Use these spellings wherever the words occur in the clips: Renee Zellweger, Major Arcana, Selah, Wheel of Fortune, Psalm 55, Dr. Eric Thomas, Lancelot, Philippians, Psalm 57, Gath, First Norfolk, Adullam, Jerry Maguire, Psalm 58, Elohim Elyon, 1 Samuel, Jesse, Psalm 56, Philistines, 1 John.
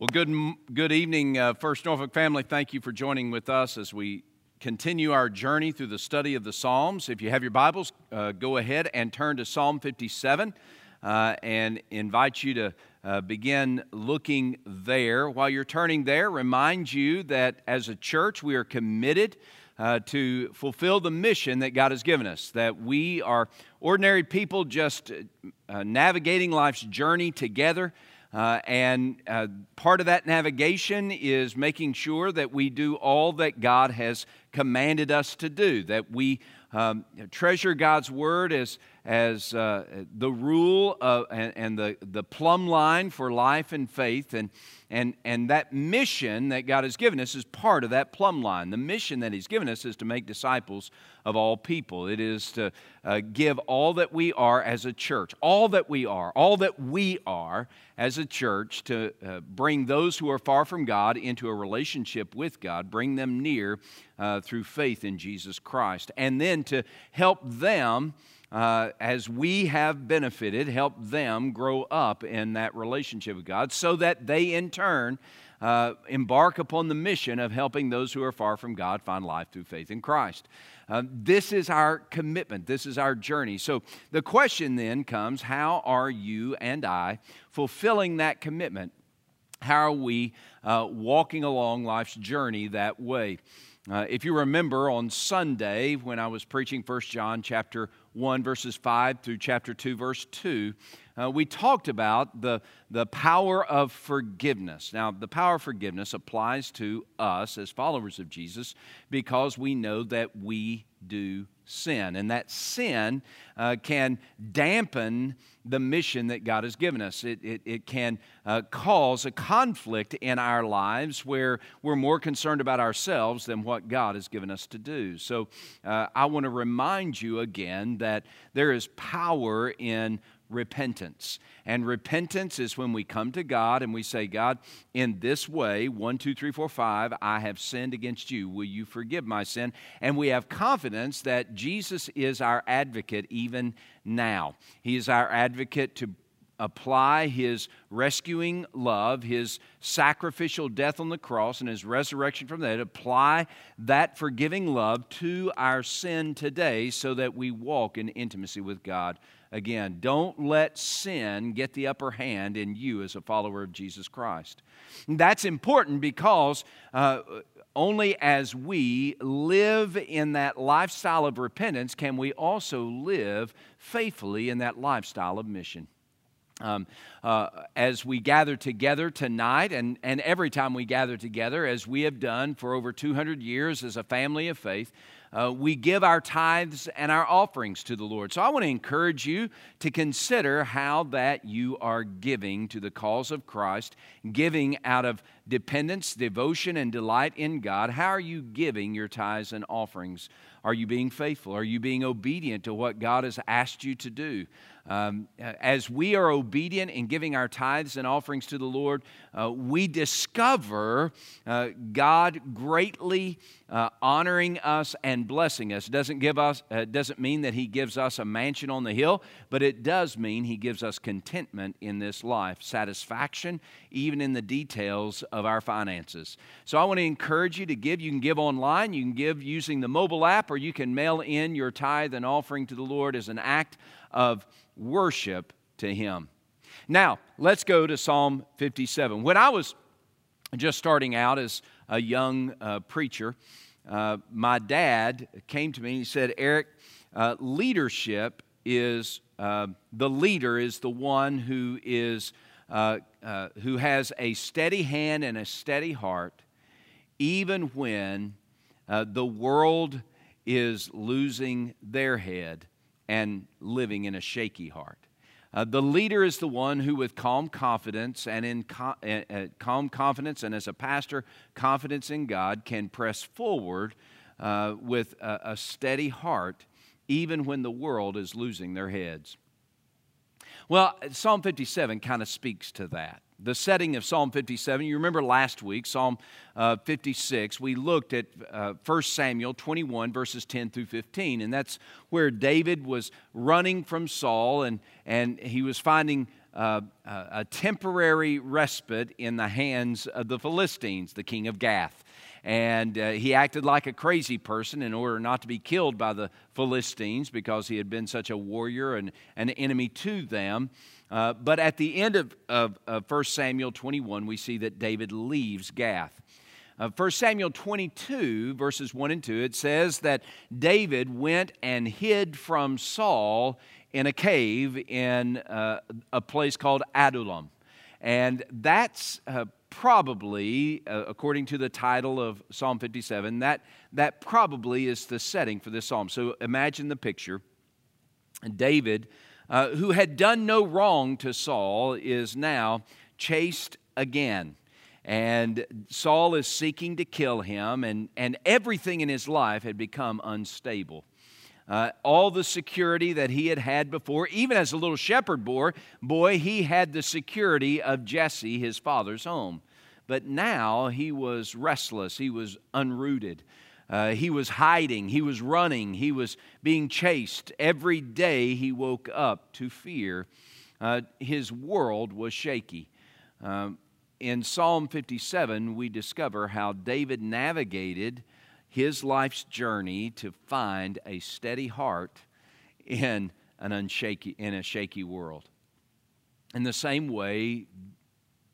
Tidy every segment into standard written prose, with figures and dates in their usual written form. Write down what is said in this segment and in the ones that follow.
Well, good evening, First Norfolk family. Thank you for joining with us as we continue our journey through the study of the Psalms. If you have your Bibles, go ahead and turn to Psalm 57 and invite you to begin looking there. While you're turning there, remind you that as a church, we are committed to fulfill the mission that God has given us, that we are ordinary people just navigating life's journey together. And part of that navigation is making sure that we do all that God has commanded us to do, that we treasure God's Word as the rule and the plumb line for life and faith. And that mission that God has given us is part of that plumb line. The mission that He's given us is to make disciples of all people. It is to give all that we are as a church, all that we are as a church, to bring those who are far from God into a relationship with God, bring them near through faith in Jesus Christ, and then to help them, as we have benefited, help them grow up in that relationship with God so that they in turn embark upon the mission of helping those who are far from God find life through faith in Christ. This is our commitment. This is our journey. So the question then comes, how are you and I fulfilling that commitment? How are we walking along life's journey that way? If you remember, on Sunday when I was preaching 1 John chapter 1, verses 5 through chapter 2, verse 2, we talked about the power of forgiveness. Now, the power of forgiveness applies to us as followers of Jesus because we know that we do sin, and that sin can dampen the mission that God has given us. It can cause a conflict in our lives where we're more concerned about ourselves than what God has given us to do. So I want to remind you again that there is power in repentance. And repentance is when we come to God and we say, God, in this way, 1, 2, 3, 4, 5, I have sinned against you. Will you forgive my sin? And we have confidence that Jesus is our advocate even now. He is our advocate to apply His rescuing love, His sacrificial death on the cross, and His resurrection from the dead. Apply that forgiving love to our sin today so that we walk in intimacy with God again. Don't let sin get the upper hand in you as a follower of Jesus Christ. And that's important because only as we live in that lifestyle of repentance can we also live faithfully in that lifestyle of mission. As we gather together tonight, and every time we gather together, as we have done for over 200 years as a family of faith, we give our tithes and our offerings to the Lord. So I want to encourage you to consider how that you are giving to the cause of Christ, giving out of dependence, devotion, and delight in God. How are you giving your tithes and offerings? Are you being faithful? Are you being obedient to what God has asked you to do? As we are obedient in giving our tithes and offerings to the Lord, we discover God greatly honoring us and blessing us. Doesn't mean that He gives us a mansion on the hill, but it does mean He gives us contentment in this life, satisfaction even in the details of our finances. So I want to encourage you to give. You can give online, you can give using the mobile app, or you can mail in your tithe and offering to the Lord as an act of worship to Him. Now, let's go to Psalm 57. When I was just starting out as a young preacher, my dad came to me and he said, Eric, leadership is, the leader is the one who has a steady hand and a steady heart, even when the world is losing their head and living in a shaky heart. The leader is the one who, with calm confidence and as a pastor, confidence in God, can press forward with a steady heart, even when the world is losing their heads. Well, Psalm 57 kind of speaks to that. The setting of Psalm 57, you remember last week, Psalm 56, we looked at 1 Samuel 21, verses 10 through 15, and that's where David was running from Saul, and he was finding a temporary respite in the hands of the Philistines, the king of Gath. And he acted like a crazy person in order not to be killed by the Philistines because he had been such a warrior and an enemy to them. But at the end of 1 Samuel 21, we see that David leaves Gath. 1 Samuel 22, verses 1 and 2, it says that David went and hid from Saul in a cave in a place called Adullam. And that's probably, according to the title of Psalm 57, that probably is the setting for this psalm. So imagine the picture. David, who had done no wrong to Saul, is now chased again. And Saul is seeking to kill him, and everything in his life had become unstable. All the security that he had before, even as a little shepherd boy, he had the security of Jesse, his father's home. But now he was restless, he was unrooted, he was hiding, he was running, he was being chased. Every day he woke up to fear. His world was shaky. In Psalm 57, we discover how David navigated his life's journey to find a steady heart in a shaky world. In the same way,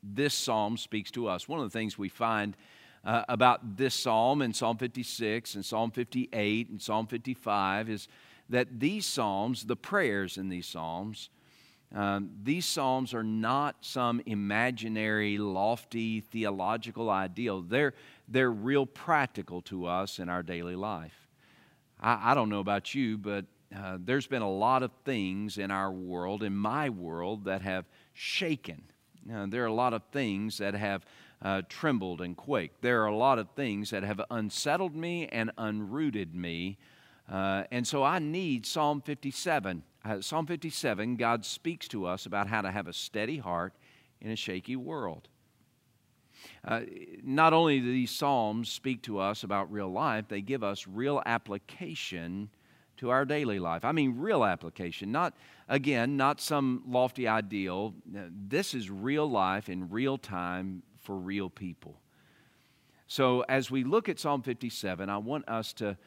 this psalm speaks to us. One of the things we find about this psalm in Psalm 56 and Psalm 58 and Psalm 55 is that these psalms, the prayers in these psalms, these psalms are not some imaginary, lofty, theological ideal. They're real practical to us in our daily life. I don't know about you, but there's been a lot of things in our world, in my world, that have shaken. There are a lot of things that have trembled and quaked. There are a lot of things that have unsettled me and unrooted me. And so I need Psalm 57. Psalm 57, God speaks to us about how to have a steady heart in a shaky world. Not only do these psalms speak to us about real life, they give us real application to our daily life. I mean, real application, not some lofty ideal. This is real life in real time for real people. So as we look at Psalm 57, I want us to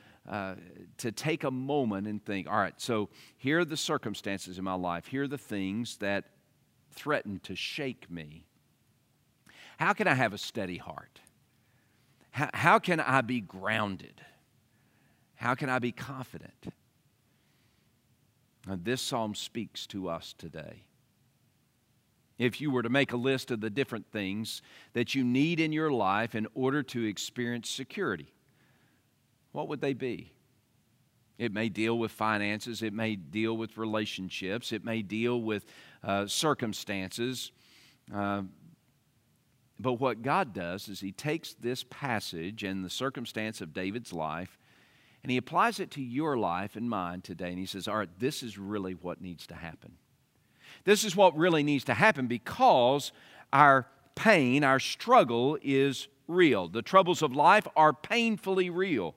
take a moment and think, all right, so here are the circumstances in my life. Here are the things that threaten to shake me. How can I have a steady heart? How can I be grounded? How can I be confident? Now, this psalm speaks to us today. If you were to make a list of the different things that you need in your life in order to experience security, what would they be? It may deal with finances. It may deal with relationships. It may deal with circumstances. But what God does is He takes this passage and the circumstance of David's life, and He applies it to your life and mine today. And He says, all right, this is really what needs to happen. This is what really needs to happen because our pain, our struggle is real. The troubles of life are painfully real.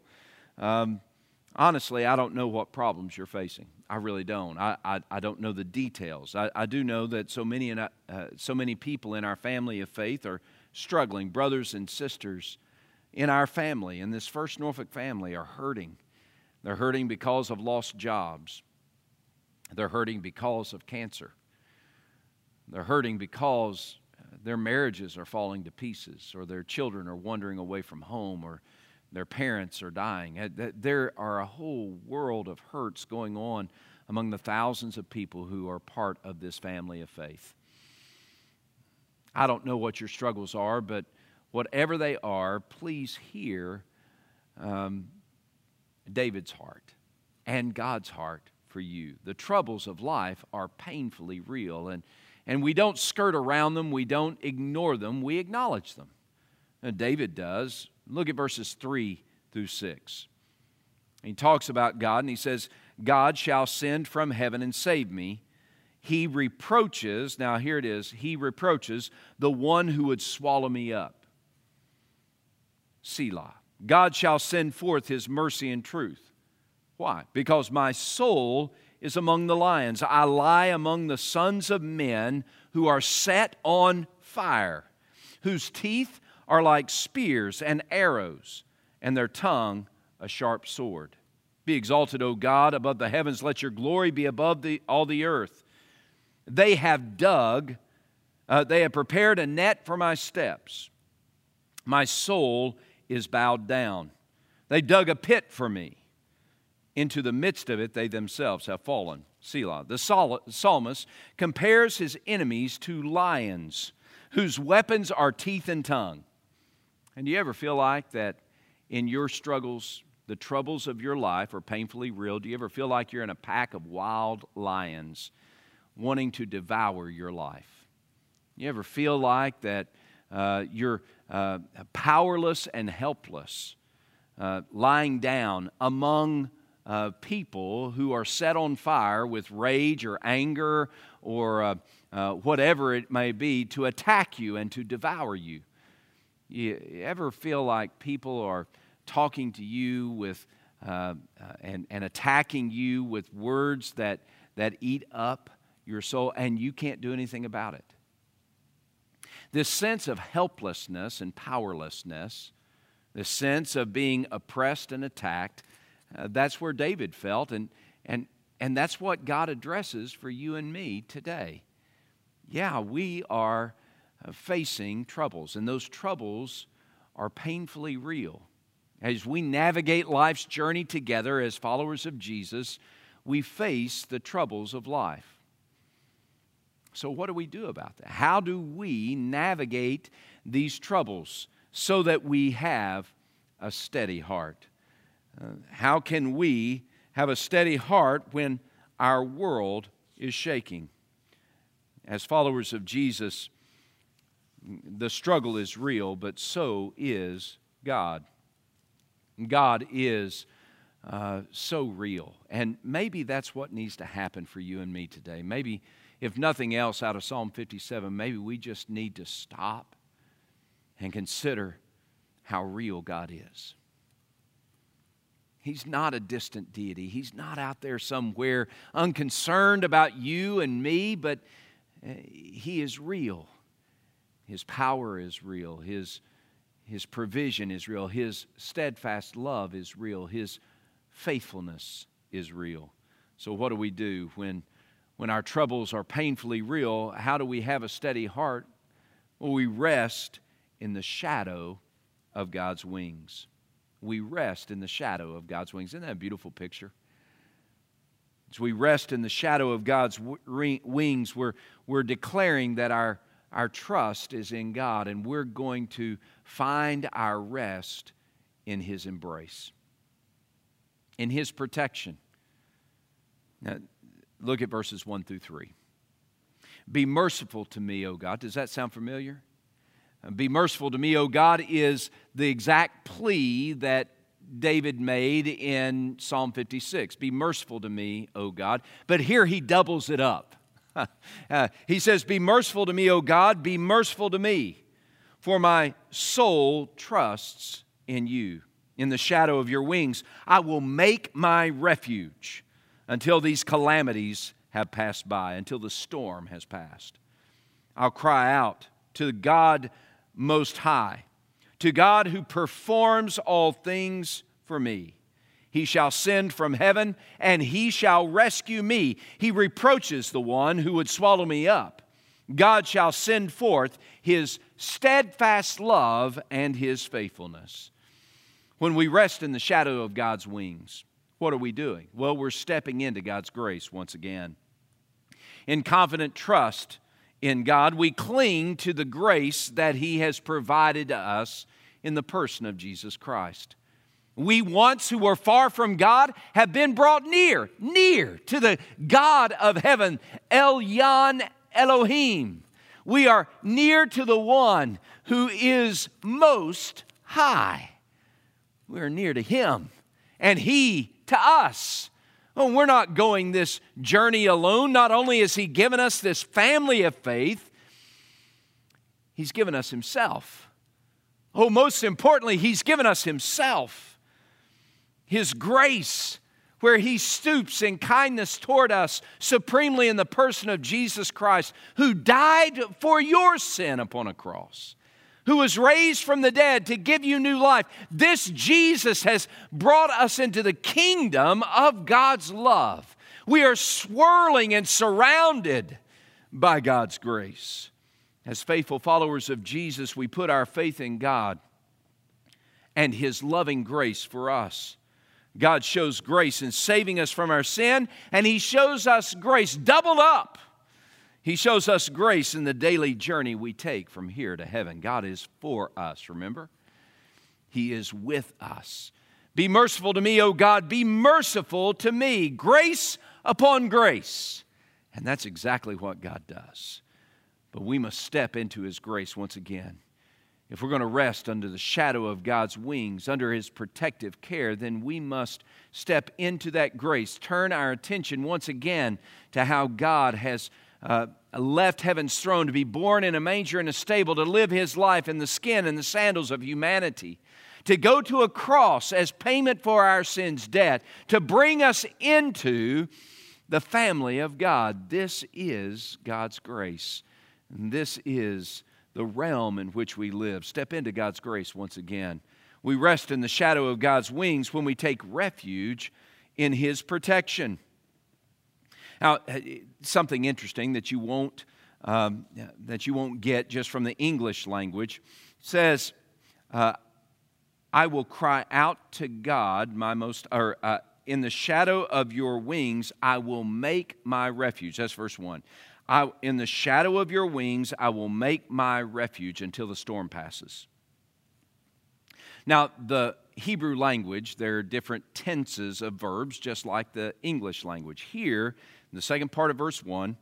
Honestly, I don't know what problems you're facing. I really don't. I don't know the details. I do know that so many people in our family of faith are struggling. Brothers and sisters in our family, in this First Norfolk family, are hurting. They're hurting because of lost jobs. They're hurting because of cancer. They're hurting because their marriages are falling to pieces, or their children are wandering away from home, or their parents are dying. There are a whole world of hurts going on among the thousands of people who are part of this family of faith. I don't know what your struggles are, but whatever they are, please hear David's heart and God's heart for you. The troubles of life are painfully real, and we don't skirt around them, we don't ignore them, we acknowledge them. And David does. Look at verses 3 through 6. He talks about God, and he says, God shall send from heaven and save me. He reproaches, now here it is, He reproaches the one who would swallow me up. Selah. God shall send forth His mercy and truth. Why? Because my soul is among the lions. I lie among the sons of men who are set on fire, whose teeth are like spears and arrows, and their tongue a sharp sword. Be exalted, O God, above the heavens. Let your glory be above all the earth. They have prepared a net for my steps. My soul is bowed down. They dug a pit for me. Into the midst of it, they themselves have fallen. Selah. The psalmist compares his enemies to lions, whose weapons are teeth and tongue. And do you ever feel like that in your struggles, the troubles of your life are painfully real? Do you ever feel like you're in a pack of wild lions wanting to devour your life? You ever feel like that you're powerless and helpless, lying down among people who are set on fire with rage or anger or whatever it may be to attack you and to devour you? You ever feel like people are talking to you with and attacking you with words that eat up your soul, and you can't do anything about it? This sense of helplessness and powerlessness, this sense of being oppressed and attacked, that's where David felt, and that's what God addresses for you and me today. Yeah, we are facing troubles, and those troubles are painfully real. As we navigate life's journey together as followers of Jesus, we face the troubles of life. So what do we do about that? How do we navigate these troubles so that we have a steady heart? How can we have a steady heart when our world is shaking? As followers of Jesus, the struggle is real, but so is God. God is so real. And maybe that's what needs to happen for you and me today. Maybe, if nothing else, out of Psalm 57, maybe we just need to stop and consider how real God is. He's not a distant deity. He's not out there somewhere unconcerned about you and me, but He is real. His power is real. His provision is real. His steadfast love is real. His faithfulness is real. So what do we do when our troubles are painfully real? How do we have a steady heart? Well, we rest in the shadow of God's wings. We rest in the shadow of God's wings. Isn't that a beautiful picture? As we rest in the shadow of God's wings, we're declaring that our trust is in God, and we're going to find our rest in His embrace, in His protection. Now, look at verses 1 through 3. Be merciful to me, O God. Does that sound familiar? Be merciful to me, O God, is the exact plea that David made in Psalm 56. Be merciful to me, O God. But here he doubles it up. He says, be merciful to me, O God, be merciful to me, for my soul trusts in you. In the shadow of your wings, I will make my refuge until these calamities have passed by, until the storm has passed. I'll cry out to God Most High, to God who performs all things for me. He shall send from heaven, and He shall rescue me. He reproaches the one who would swallow me up. God shall send forth His steadfast love and His faithfulness. When we rest in the shadow of God's wings, what are we doing? Well, we're stepping into God's grace once again. In confident trust in God, we cling to the grace that He has provided to us in the person of Jesus Christ. We once who were far from God have been brought near to the God of heaven, Elyon Elohim. We are near to the one who is most high. We are near to Him, and He to us. Oh, we're not going this journey alone. Not only has He given us this family of faith, He's given us Himself. Oh, most importantly, He's given us Himself, His grace, where he stoops in kindness toward us, supremely in the person of Jesus Christ, who died for your sin upon a cross, who was raised from the dead to give you new life. This Jesus has brought us into the kingdom of God's love. We are swirling and surrounded by God's grace. As faithful followers of Jesus, we put our faith in God and His loving grace for us. God shows grace in saving us from our sin, and He shows us grace doubled up. He shows us grace in the daily journey we take from here to heaven. God is for us, remember? He is with us. Be merciful to me, O God. Be merciful to me. Grace upon grace. And that's exactly what God does. But we must step into His grace once again. If we're going to rest under the shadow of God's wings, under His protective care, then we must step into that grace. Turn our attention once again to how God has left heaven's throne to be born in a manger in a stable, to live His life in the skin and the sandals of humanity, to go to a cross as payment for our sin's debt, to bring us into the family of God. This is God's grace. And this is the realm in which we live. Step into God's grace once again. We rest in the shadow of God's wings when we take refuge in His protection. Now, something interesting that you won't get just from the English language says, "I will cry out to God, in the shadow of your wings, I will make my refuge." That's verse 1. In the shadow of your wings, I will make my refuge until the storm passes. Now, the Hebrew language, there are different tenses of verbs, just like the English language. Here, in the second part of verse 1,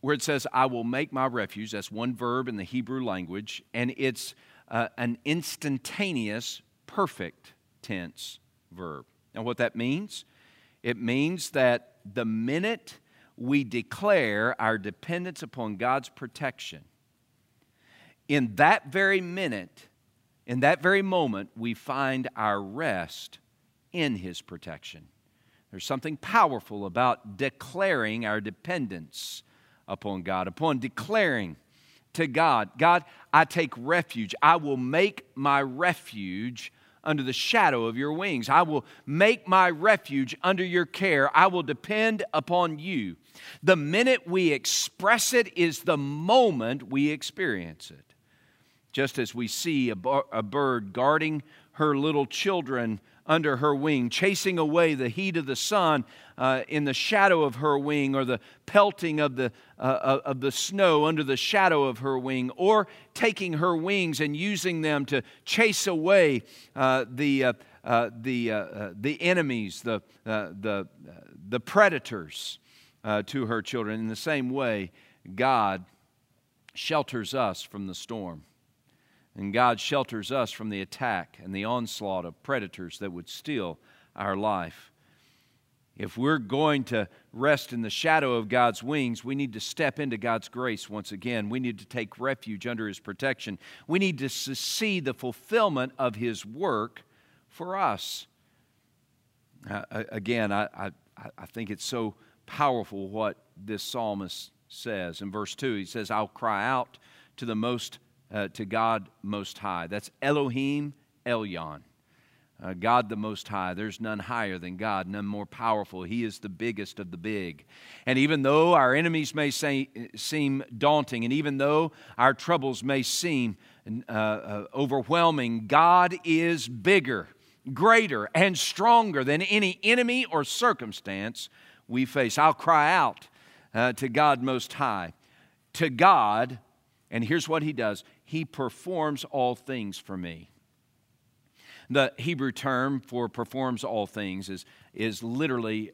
where it says, I will make my refuge, that's one verb in the Hebrew language, and it's an instantaneous, perfect tense verb. Now, what that means? It means that the minute we declare our dependence upon God's protection, in that very minute, in that very moment, we find our rest in His protection. There's something powerful about declaring our dependence upon God, upon declaring to God, God, I take refuge. I will make my refuge under the shadow of your wings. I will make my refuge under your care. I will depend upon you. The minute we express it is the moment we experience it. Just as we see a bird guarding her little children under her wing, chasing away the heat of the sun in the shadow of her wing, or the pelting of the snow under the shadow of her wing, or taking her wings and using them to chase away the enemies, the predators to her children. In the same way, God shelters us from the storm. And God shelters us from the attack and the onslaught of predators that would steal our life. If we're going to rest in the shadow of God's wings, we need to step into God's grace once again. We need to take refuge under His protection. We need to see the fulfillment of His work for us. I think it's so powerful what this psalmist says. In verse 2, he says, I'll cry out to the Most High. To God Most High. That's Elohim Elyon, God the Most High. There's none higher than God, none more powerful. He is the biggest of the big. And even though our enemies may seem daunting, and even though our troubles may seem overwhelming, God is bigger, greater, and stronger than any enemy or circumstance we face. I'll cry out to God Most High, to God. And here's what He does. He performs all things for me. The Hebrew term for performs all things is literally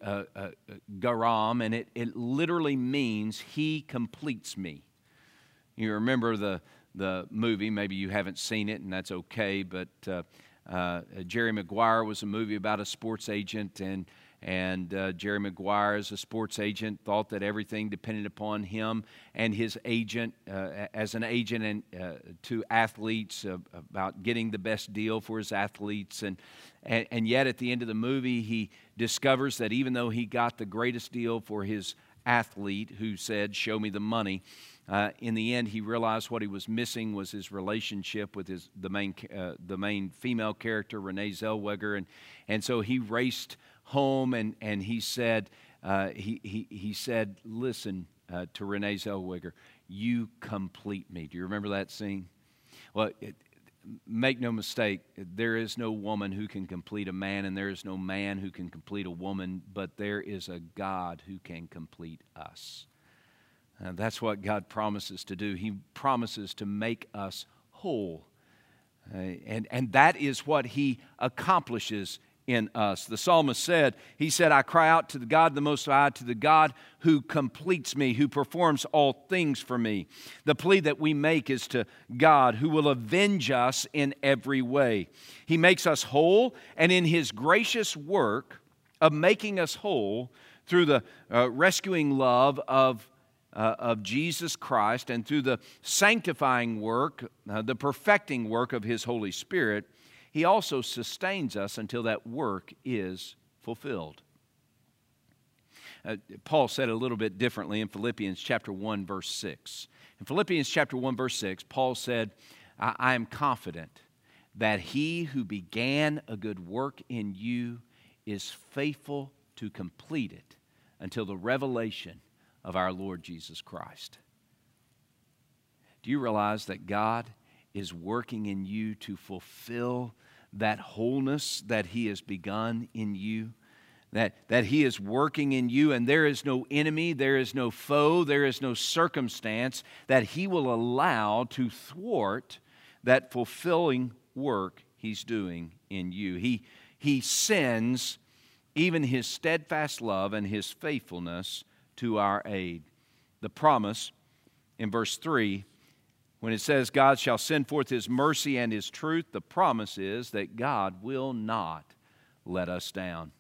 garam, and it literally means He completes me. You remember the movie, maybe you haven't seen it, and that's okay, but Jerry Maguire was a movie about a sports agent, and And Jerry Maguire, as a sports agent, thought that everything depended upon him and his agent, as an agent and to athletes, about getting the best deal for his athletes. And yet at the end of the movie, he discovers that even though he got the greatest deal for his athlete, who said, "Show me the money," in the end, he realized what he was missing was his relationship with the main female character, Renee Zellweger, and so he raced home and he said, "Listen to Renee Zellweger, you complete me." Do you remember that scene? Well, make no mistake, there is no woman who can complete a man, and there is no man who can complete a woman, but there is a God who can complete us. And that's what God promises to do. He promises to make us whole. And that is what He accomplishes in us. The psalmist said, he said, "I cry out to the God, the Most High, to the God who completes me, who performs all things for me." The plea that we make is to God, who will avenge us in every way. He makes us whole, and in His gracious work of making us whole through the rescuing love of Jesus Christ, and through the sanctifying work, the perfecting work of His Holy Spirit, He also sustains us until that work is fulfilled. Paul said a little bit differently in Philippians chapter 1, verse 6. In Philippians chapter 1, verse 6, Paul said, "I am confident that He who began a good work in you is faithful to complete it until the revelation of our Lord Jesus Christ." Do you realize that God is working in you to fulfill that wholeness that He has begun in you, that He is working in you, and there is no enemy, there is no foe, there is no circumstance that He will allow to thwart that fulfilling work He's doing in you. He sends even His steadfast love and His faithfulness to our aid. The promise in verse 3, when it says, "God shall send forth His mercy and His truth," the promise is that God will not let us down.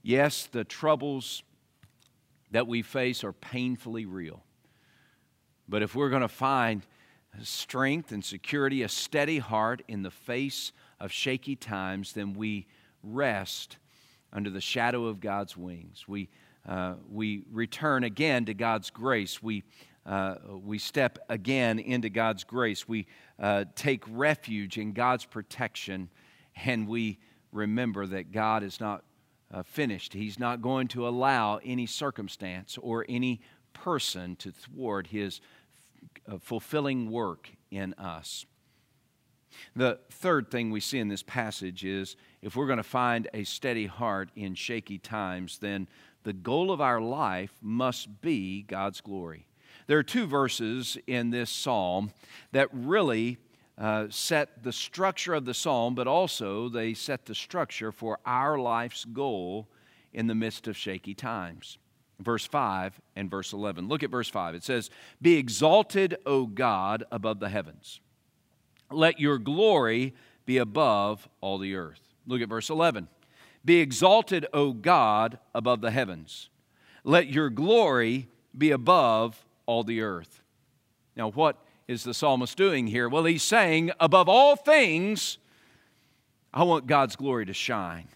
Yes, the troubles that we face are painfully real. But if we're going to find strength and security, a steady heart in the face of shaky times, then we rest under the shadow of God's wings. We return again to God's grace. We step again into God's grace. We take refuge in God's protection, and we remember that God is not finished. He's not going to allow any circumstance or any person to thwart His fulfilling work in us. The third thing we see in this passage is, if we're going to find a steady heart in shaky times, then the goal of our life must be God's glory. There are two verses in this psalm that really set the structure of the psalm, but also they set the structure for our life's goal in the midst of shaky times. Verse 5 and verse 11. Look at verse 5. It says, "Be exalted, O God, above the heavens. Let your glory be above all the earth." Look at verse 11. "Be exalted, O God, above the heavens. Let your glory be above all the earth." Now, what is the psalmist doing here? Well, he's saying, above all things, I want God's glory to shine.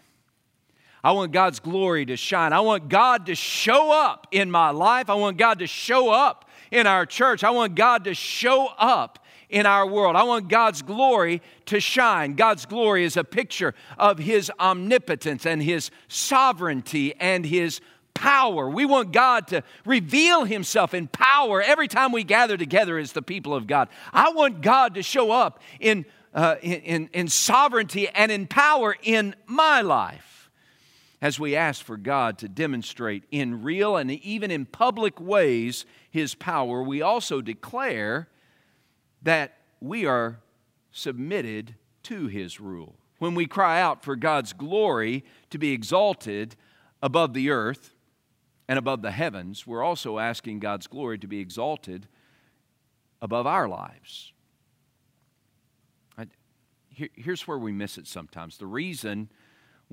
I want God's glory to shine. I want God to show up in my life. I want God to show up in our church. I want God to show up in our world. I want God's glory to shine. God's glory is a picture of His omnipotence and His sovereignty and His power. We want God to reveal Himself in power every time we gather together as the people of God. I want God to show up in sovereignty and in power in my life, as we ask for God to demonstrate in real and even in public ways His power. We also declare that we are submitted to His rule. When we cry out for God's glory to be exalted above the earth and above the heavens, we're also asking God's glory to be exalted above our lives. Here's where we miss it sometimes. The reason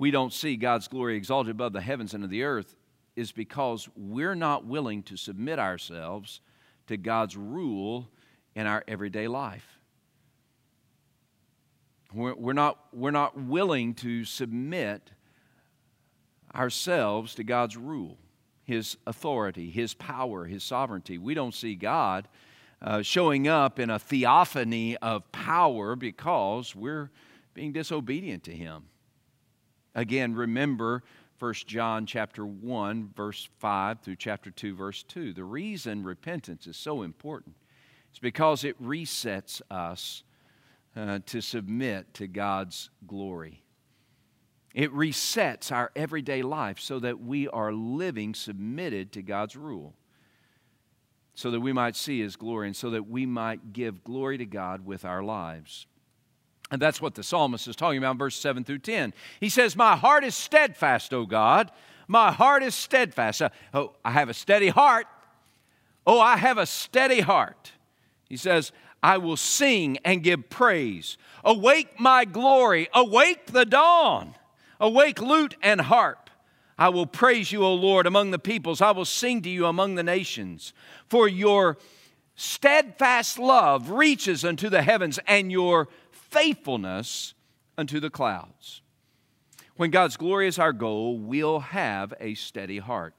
we don't see God's glory exalted above the heavens and the earth is because we're not willing to submit ourselves to God's rule in our everyday life. We're not willing to submit ourselves to God's rule, His authority, His power, His sovereignty. We don't see God showing up in a theophany of power because we're being disobedient to Him. Again, remember 1 John chapter 1, verse 5 through chapter 2, verse 2. The reason repentance is so important is because it resets us to submit to God's glory. It resets our everyday life so that we are living submitted to God's rule, so that we might see His glory and so that we might give glory to God with our lives. And that's what the psalmist is talking about in verse 7 through 10. He says, "My heart is steadfast, O God. My heart is steadfast. Oh, I have a steady heart. Oh, I have a steady heart." He says, "I will sing and give praise. Awake my glory. Awake the dawn. Awake lute and harp. I will praise you, O Lord, among the peoples. I will sing to you among the nations. For your steadfast love reaches unto the heavens and your faithfulness unto the clouds." When God's glory is our goal, we'll have a steady heart.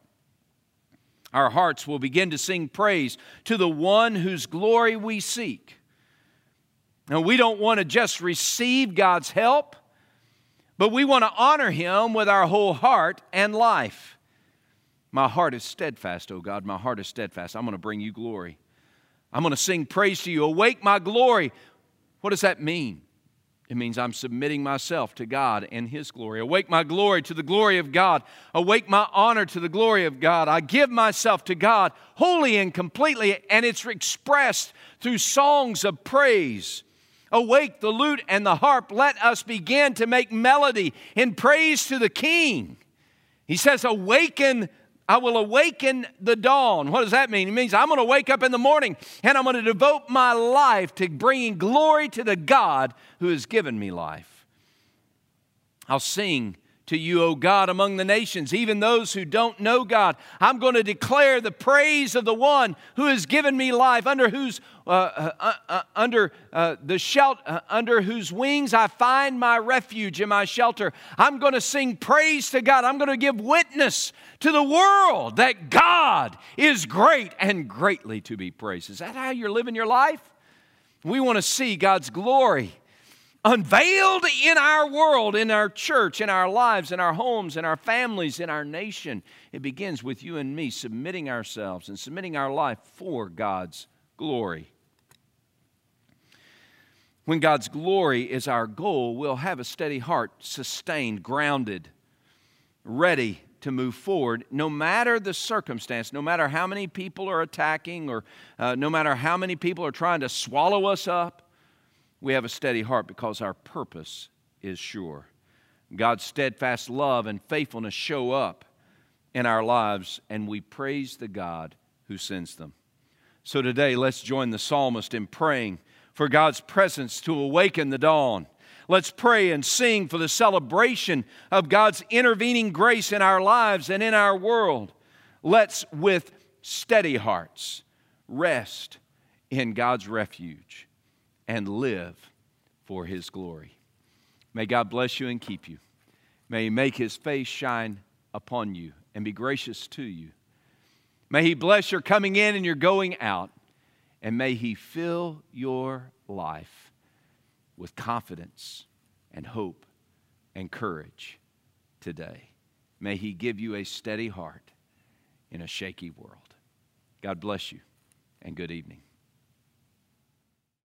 Our hearts will begin to sing praise to the one whose glory we seek. Now, we don't want to just receive God's help, but we want to honor Him with our whole heart and life. My heart is steadfast, O God. My heart is steadfast. I'm going to bring you glory. I'm going to sing praise to you. Awake my glory. What does that mean? It means I'm submitting myself to God and His glory. Awake my glory to the glory of God. Awake my honor to the glory of God. I give myself to God wholly and completely, and it's expressed through songs of praise. Awake the lute and the harp. Let us begin to make melody in praise to the King. He says, "Awaken, I will awaken the dawn." What does that mean? It means I'm going to wake up in the morning and I'm going to devote my life to bringing glory to the God who has given me life. I'll sing to you, O God, among the nations, even those who don't know God. I'm going to declare the praise of the one who has given me life, under whose wings I find my refuge and my shelter. I'm going to sing praise to God. I'm going to give witness to the world that God is great and greatly to be praised. Is that how you're living your life? We want to see God's glory unveiled in our world, in our church, in our lives, in our homes, in our families, in our nation. It begins with you and me submitting ourselves and submitting our life for God's glory. When God's glory is our goal, we'll have a steady heart, sustained, grounded, ready to move forward, no matter the circumstance, no matter how many people are attacking or no matter how many people are trying to swallow us up. We have a steady heart because our purpose is sure. God's steadfast love and faithfulness show up in our lives, and we praise the God who sends them. So today, let's join the psalmist in praying for God's presence to awaken the dawn. Let's pray and sing for the celebration of God's intervening grace in our lives and in our world. Let's, with steady hearts, rest in God's refuge and live for His glory. May God bless you and keep you. May He make His face shine upon you and be gracious to you. May He bless your coming in and your going out. And may He fill your life with confidence and hope and courage today. May He give you a steady heart in a shaky world. God bless you and good evening.